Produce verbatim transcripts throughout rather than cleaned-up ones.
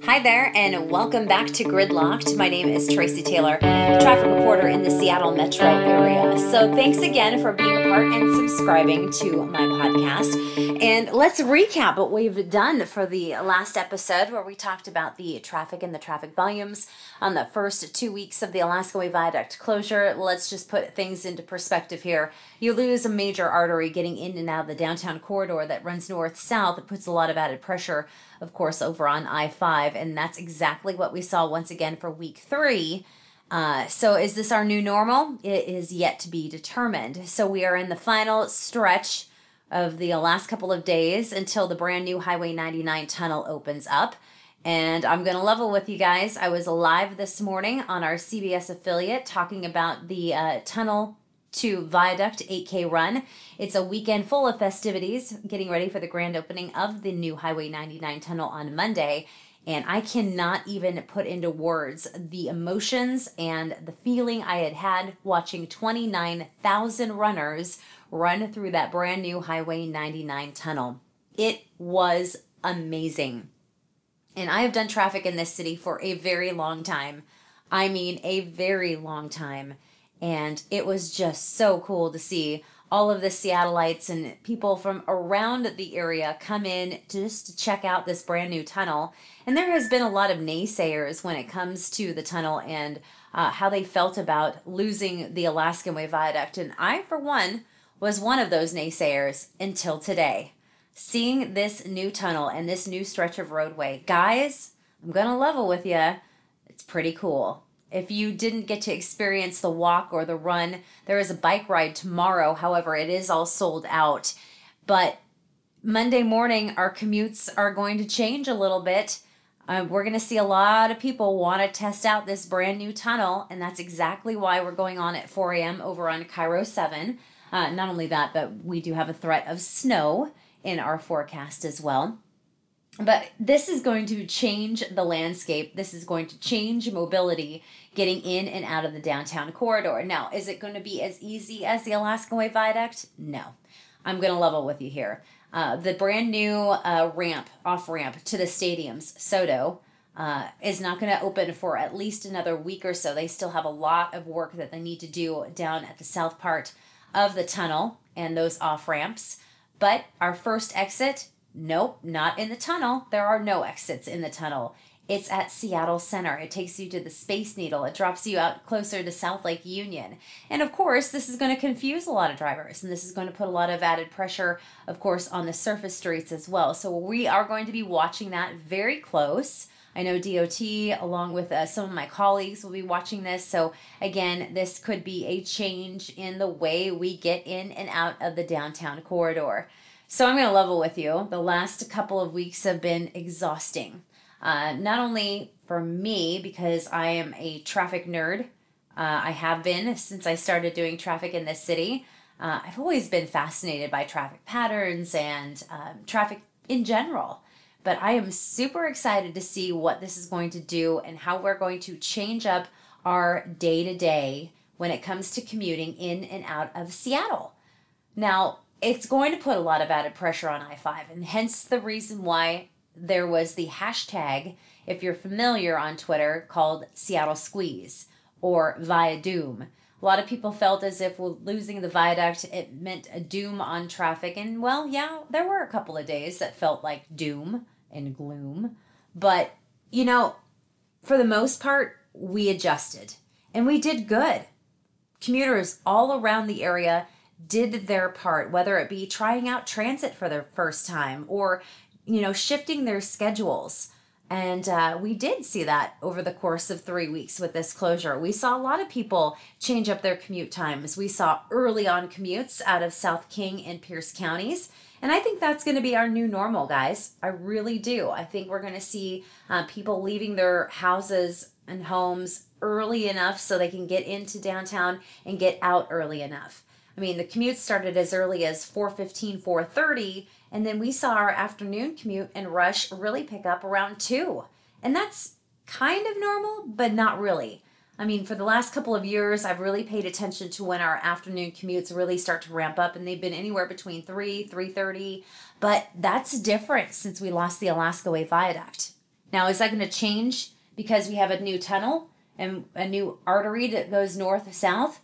Hi there, and welcome back to Gridlocked. My name is Tracy Taylor, traffic reporter in the Seattle metro area. So thanks again for being a part and subscribing to my podcast. And let's recap what we've done for the last episode, where we talked about the traffic and the traffic volumes on the first two weeks of the Alaska Way Viaduct closure. Let's just put things into perspective here. You lose a major artery getting in and out of the downtown corridor that runs north-south. It puts a lot of added pressure, of course, over on I five. And that's exactly what we saw once again for week three. Uh, so is this our new normal? It is yet to be determined. So we are in the final stretch of the last couple of days until the brand new Highway ninety-nine tunnel opens up. And I'm going to level with you guys. I was live this morning on our C B S affiliate talking about the uh, tunnel to Viaduct eight K run. It's a weekend full of festivities, getting ready for the grand opening of the new Highway ninety-nine tunnel on Monday. And I cannot even put into words the emotions and the feeling I had had watching twenty-nine thousand runners run through that brand new Highway ninety-nine tunnel. It was amazing. And I have done traffic in this city for a very long time. I mean, a very long time. And it was just so cool to see all of the Seattleites and people from around the area come in just to check out this brand new tunnel. And there has been a lot of naysayers when it comes to the tunnel and uh, how they felt about losing the Alaska Way Viaduct. And I, for one, was one of those naysayers until today. Seeing this new tunnel and this new stretch of roadway, guys, I'm going to level with you. It's pretty cool. If you didn't get to experience the walk or the run, there is a bike ride tomorrow. However, it is all sold out. But Monday morning, our commutes are going to change a little bit. Uh, we're going to see a lot of people want to test out this brand new tunnel. And that's exactly why we're going on at four a.m. over on Cairo seven. Uh, not only that, but we do have a threat of snow in our forecast as well. But this is going to change the landscape. This is going to change mobility, getting in and out of the downtown corridor. Now, is it going to be as easy as the Alaska Way Viaduct? No. I'm going to level with you here. Uh, the brand new uh, ramp, off-ramp to the stadiums, SODO, uh, is not going to open for at least another week or so. They still have a lot of work that they need to do down at the south part of the tunnel and those off-ramps. But our first exit... Nope, not in the tunnel. There are no exits in the tunnel. It's at Seattle Center. It takes you to the Space Needle. It drops you out closer to South Lake Union. And of course, this is going to confuse a lot of drivers. And this is going to put a lot of added pressure, of course, on the surface streets as well. So we are going to be watching that very close. I know D O T, along with uh, some of my colleagues, will be watching this. So again, this could be a change in the way we get in and out of the downtown corridor. So I'm going to level with you. The last couple of weeks have been exhausting. Uh, not only for me, because I am a traffic nerd. Uh, I have been since I started doing traffic in this city. Uh, I've always been fascinated by traffic patterns and um, traffic in general. But I am super excited to see what this is going to do and how we're going to change up our day-to-day when it comes to commuting in and out of Seattle. Now, it's going to put a lot of added pressure on I five, and hence the reason why there was the hashtag, if you're familiar on Twitter, called Seattle Squeeze or Via Doom. A lot of people felt as if well, losing the viaduct, it meant a doom on traffic. And well, yeah, there were a couple of days that felt like doom and gloom. But, you know, for the most part, we adjusted and we did good. Commuters all around the area did their part, whether it be trying out transit for the first time or, you know, shifting their schedules. And uh, we did see that over the course of three weeks with this closure. We saw a lot of people change up their commute times. We saw early on commutes out of South King and Pierce counties. And I think that's going to be our new normal, guys. I really do. I think we're going to see uh, people leaving their houses and homes early enough so they can get into downtown and get out early enough. I mean, the commute started as early as four fifteen, four thirty, and then we saw our afternoon commute and rush really pick up around two. And that's kind of normal, but not really. I mean, for the last couple of years, I've really paid attention to when our afternoon commutes really start to ramp up, and they've been anywhere between three, three thirty, but that's different since we lost the Alaska Way Viaduct. Now, is that going to change because we have a new tunnel and a new artery that goes north-south?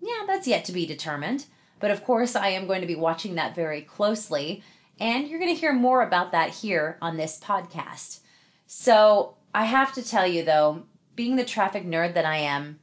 Yeah, that's yet to be determined. But of course, I am going to be watching that very closely, and you're going to hear more about that here on this podcast. So I have to tell you, though, being the traffic nerd that I am,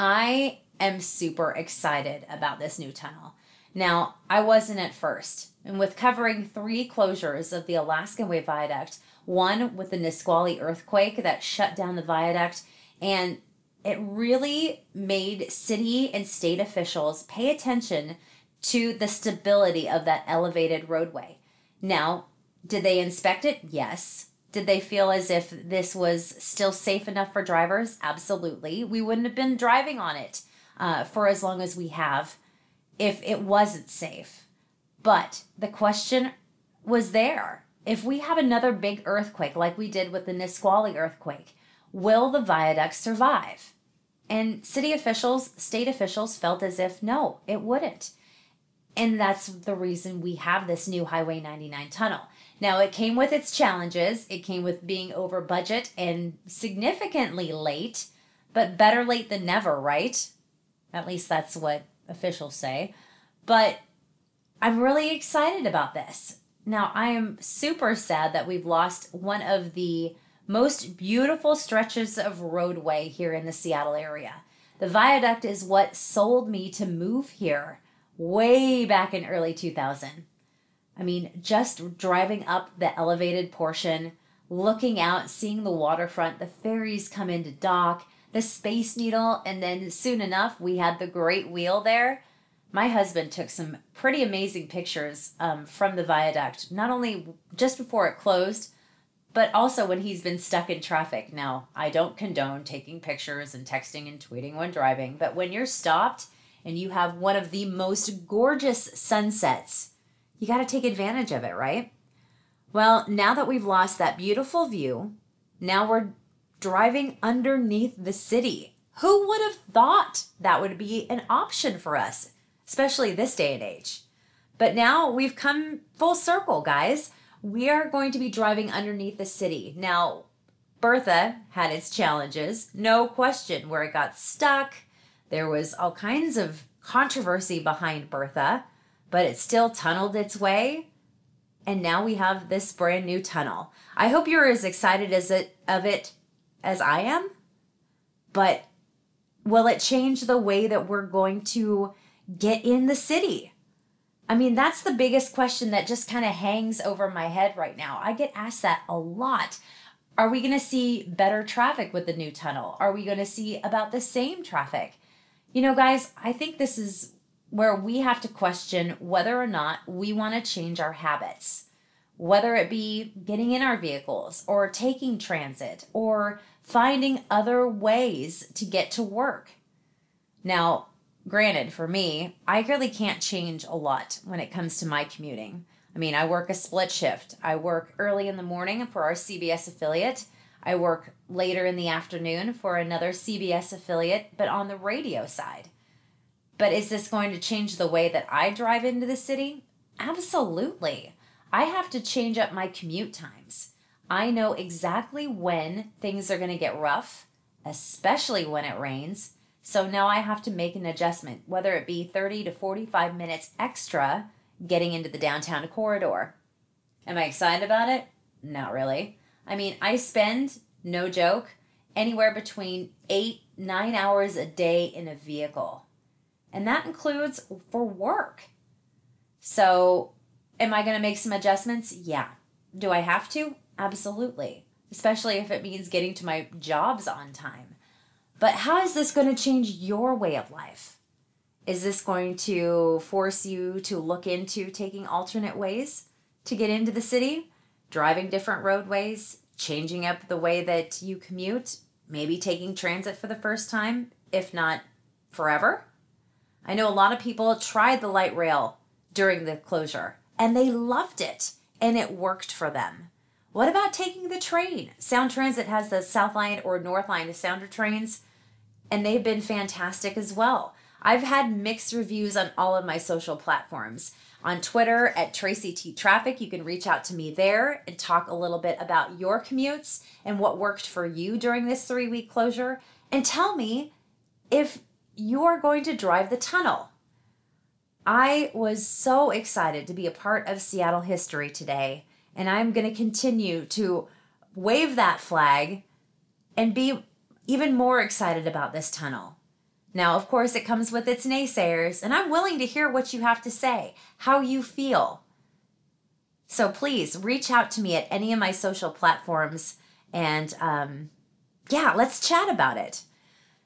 I am super excited about this new tunnel. Now, I wasn't at first, and with covering three closures of the Alaska Way Viaduct, one with the Nisqually earthquake that shut down the viaduct, and it really made city and state officials pay attention to the stability of that elevated roadway. Now, did they inspect it? Yes. Did they feel as if this was still safe enough for drivers? Absolutely. We wouldn't have been driving on it uh, for as long as we have if it wasn't safe. But the question was there. If we have another big earthquake like we did with the Nisqually earthquake, will the viaduct survive? And city officials, state officials felt as if, no, it wouldn't. And that's the reason we have this new Highway ninety-nine tunnel. Now, it came with its challenges. It came with being over budget and significantly late, but better late than never, right? At least that's what officials say. But I'm really excited about this. Now, I am super sad that we've lost one of the most beautiful stretches of roadway here in the Seattle area. The viaduct is what sold me to move here way back in early two thousand. I mean, just driving up the elevated portion, looking out, seeing the waterfront, the ferries come into dock, the Space Needle, and then soon enough, we had the Great Wheel there. My husband took some pretty amazing pictures um, from the viaduct, not only just before it closed, but also when he's been stuck in traffic. Now, I don't condone taking pictures and texting and tweeting when driving, but when you're stopped and you have one of the most gorgeous sunsets, you got to take advantage of it, right? Well, now that we've lost that beautiful view, now we're driving underneath the city. Who would have thought that would be an option for us, especially this day and age? But now we've come full circle, guys. We are going to be driving underneath the city. Now, Bertha had its challenges, no question, where it got stuck. There was all kinds of controversy behind Bertha, but it still tunneled its way. And now we have this brand new tunnel. I hope you're as excited as it of it as I am, but will it change the way that we're going to get in the city? I mean, that's the biggest question that just kind of hangs over my head right now. I get asked that a lot. Are we going to see better traffic with the new tunnel? Are we going to see about the same traffic? You know, guys, I think this is where we have to question whether or not we want to change our habits, whether it be getting in our vehicles or taking transit or finding other ways to get to work. Now, granted, for me, I really can't change a lot when it comes to my commuting. I mean, I work a split shift. I work early in the morning for our C B S affiliate. I work later in the afternoon for another C B S affiliate, but on the radio side. But is this going to change the way that I drive into the city? Absolutely. I have to change up my commute times. I know exactly when things are going to get rough, especially when it rains. So now I have to make an adjustment, whether it be thirty to forty-five minutes extra getting into the downtown corridor. Am I excited about it? Not really. I mean, I spend, no joke, anywhere between eight, nine hours a day in a vehicle. And that includes for work. So am I going to make some adjustments? Yeah. Do I have to? Absolutely. Especially if it means getting to my jobs on time. But how is this going to change your way of life? Is this going to force you to look into taking alternate ways to get into the city? Driving different roadways? Changing up the way that you commute? Maybe taking transit for the first time, if not forever? I know a lot of people tried the light rail during the closure, and they loved it, and it worked for them. What about taking the train? Sound Transit has the South Line or North Line Sounder trains, and they've been fantastic as well. I've had mixed reviews on all of my social platforms. on Twitter at Tracy T. Traffic. You can reach out to me there and talk a little bit about your commutes and what worked for you during this three-week closure. And tell me if you're going to drive the tunnel. I was so excited to be a part of Seattle history today, and I'm going to continue to wave that flag and be even more excited about this tunnel. Now, of course, it comes with its naysayers, and I'm willing to hear what you have to say, how you feel. So please reach out to me at any of my social platforms, and um, yeah, let's chat about it.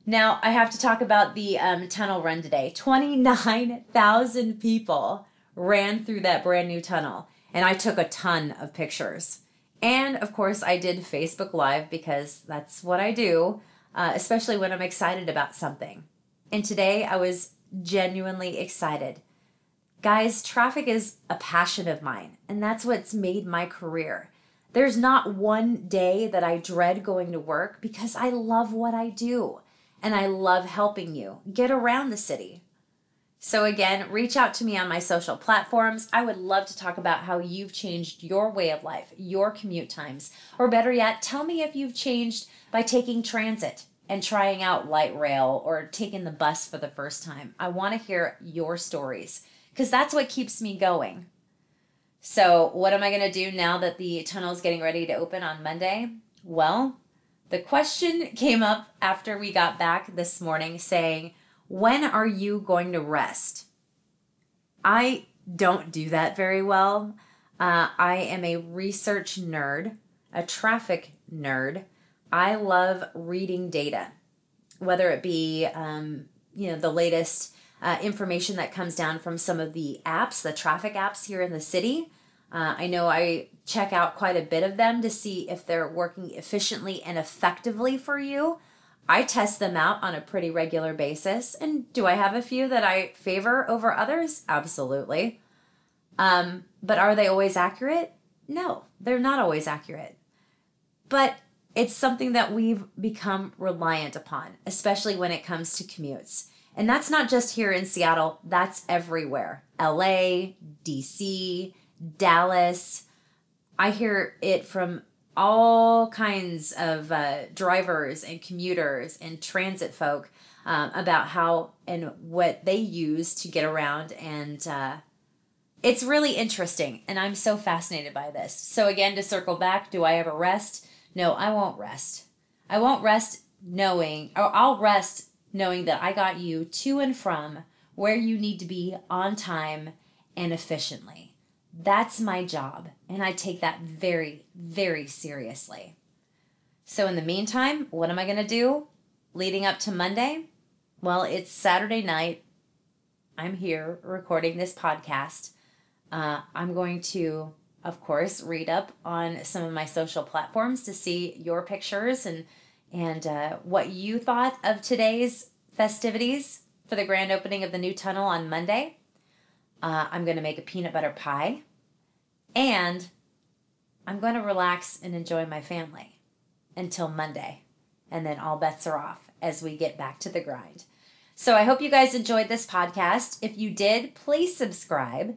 Now, I have to talk about the um, tunnel run today. twenty-nine thousand people ran through that brand new tunnel, and I took a ton of pictures. And, of course, I did Facebook Live because that's what I do, uh, especially when I'm excited about something. And today I was genuinely excited. Guys, traffic is a passion of mine, and that's what's made my career. There's not one day that I dread going to work because I love what I do, and I love helping you get around the city. So again, reach out to me on my social platforms. I would love to talk about how you've changed your way of life, your commute times, or better yet, tell me if you've changed by taking transit and trying out light rail or taking the bus for the first time. I want to hear your stories because that's what keeps me going. So what am I going to do now that the tunnel is getting ready to open on Monday? Well, the question came up after we got back this morning saying, when are you going to rest? I don't do that very well. Uh, I am a research nerd, a traffic nerd. I love reading data, whether it be um, you know the latest uh, information that comes down from some of the apps, the traffic apps here in the city. Uh, I know I check out quite a bit of them to see if they're working efficiently and effectively for you. I test them out on a pretty regular basis. And do I have a few that I favor over others? Absolutely. Um, but are they always accurate? No, they're not always accurate. But it's something that we've become reliant upon, especially when it comes to commutes. And that's not just here in Seattle. That's everywhere. L A, D C, Dallas. I hear it from all kinds of uh, drivers and commuters and transit folk um, about how and what they use to get around. And uh, it's really interesting. And I'm so fascinated by this. So again, to circle back, do I ever rest? No, I won't rest. I won't rest knowing, or I'll rest knowing that I got you to and from where you need to be on time and efficiently. That's my job, and I take that very, very seriously. So in the meantime, what am I going to do leading up to Monday? Well, it's Saturday night. I'm here recording this podcast. Uh, I'm going to, of course, read up on some of my social platforms to see your pictures and, and uh, what you thought of today's festivities for the grand opening of the new tunnel on Monday. Uh, I'm going to make a peanut butter pie, and I'm going to relax and enjoy my family until Monday, and then all bets are off as we get back to the grind. So I hope you guys enjoyed this podcast. If you did, please subscribe,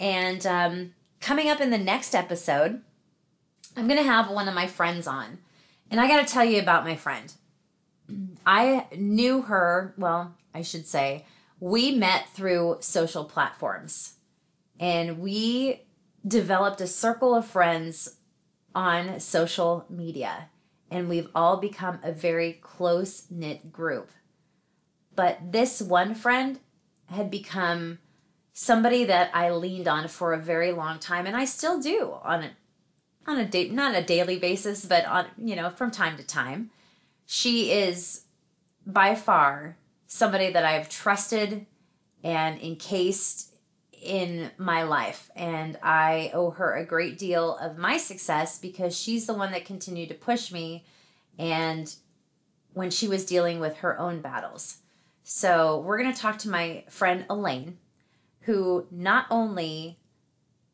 and um, coming up in the next episode, I'm going to have one of my friends on, and I got to tell you about my friend. I knew her, well, I should say, we met through social platforms, and we developed a circle of friends on social media, and we've all become a very close-knit group. But this one friend had become somebody that I leaned on for a very long time, and I still do on a, on a da- not a daily basis, but on, you know, from time to time. She is by far somebody that I've trusted and encased in my life. And I owe her a great deal of my success because she's the one that continued to push me and when she was dealing with her own battles. So we're going to talk to my friend Elaine, who not only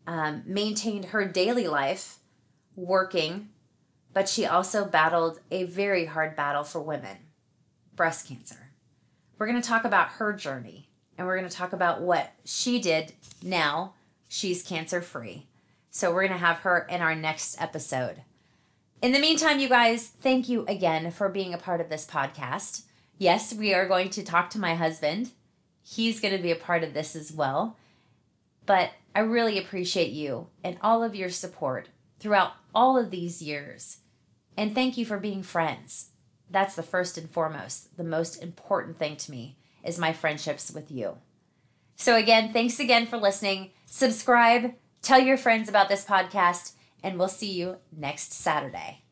um, maintained her daily life working, but she also battled a very hard battle for women, breast cancer. We're going to talk about her journey and we're going to talk about what she did now. She's cancer-free. So we're going to have her in our next episode. In the meantime, you guys, thank you again for being a part of this podcast. Yes, we are going to talk to my husband. He's going to be a part of this as well. But I really appreciate you and all of your support throughout all of these years. And thank you for being friends. That's the first and foremost, the most important thing to me is my friendships with you. So again, thanks again for listening. Subscribe, tell your friends about this podcast, and we'll see you next Saturday.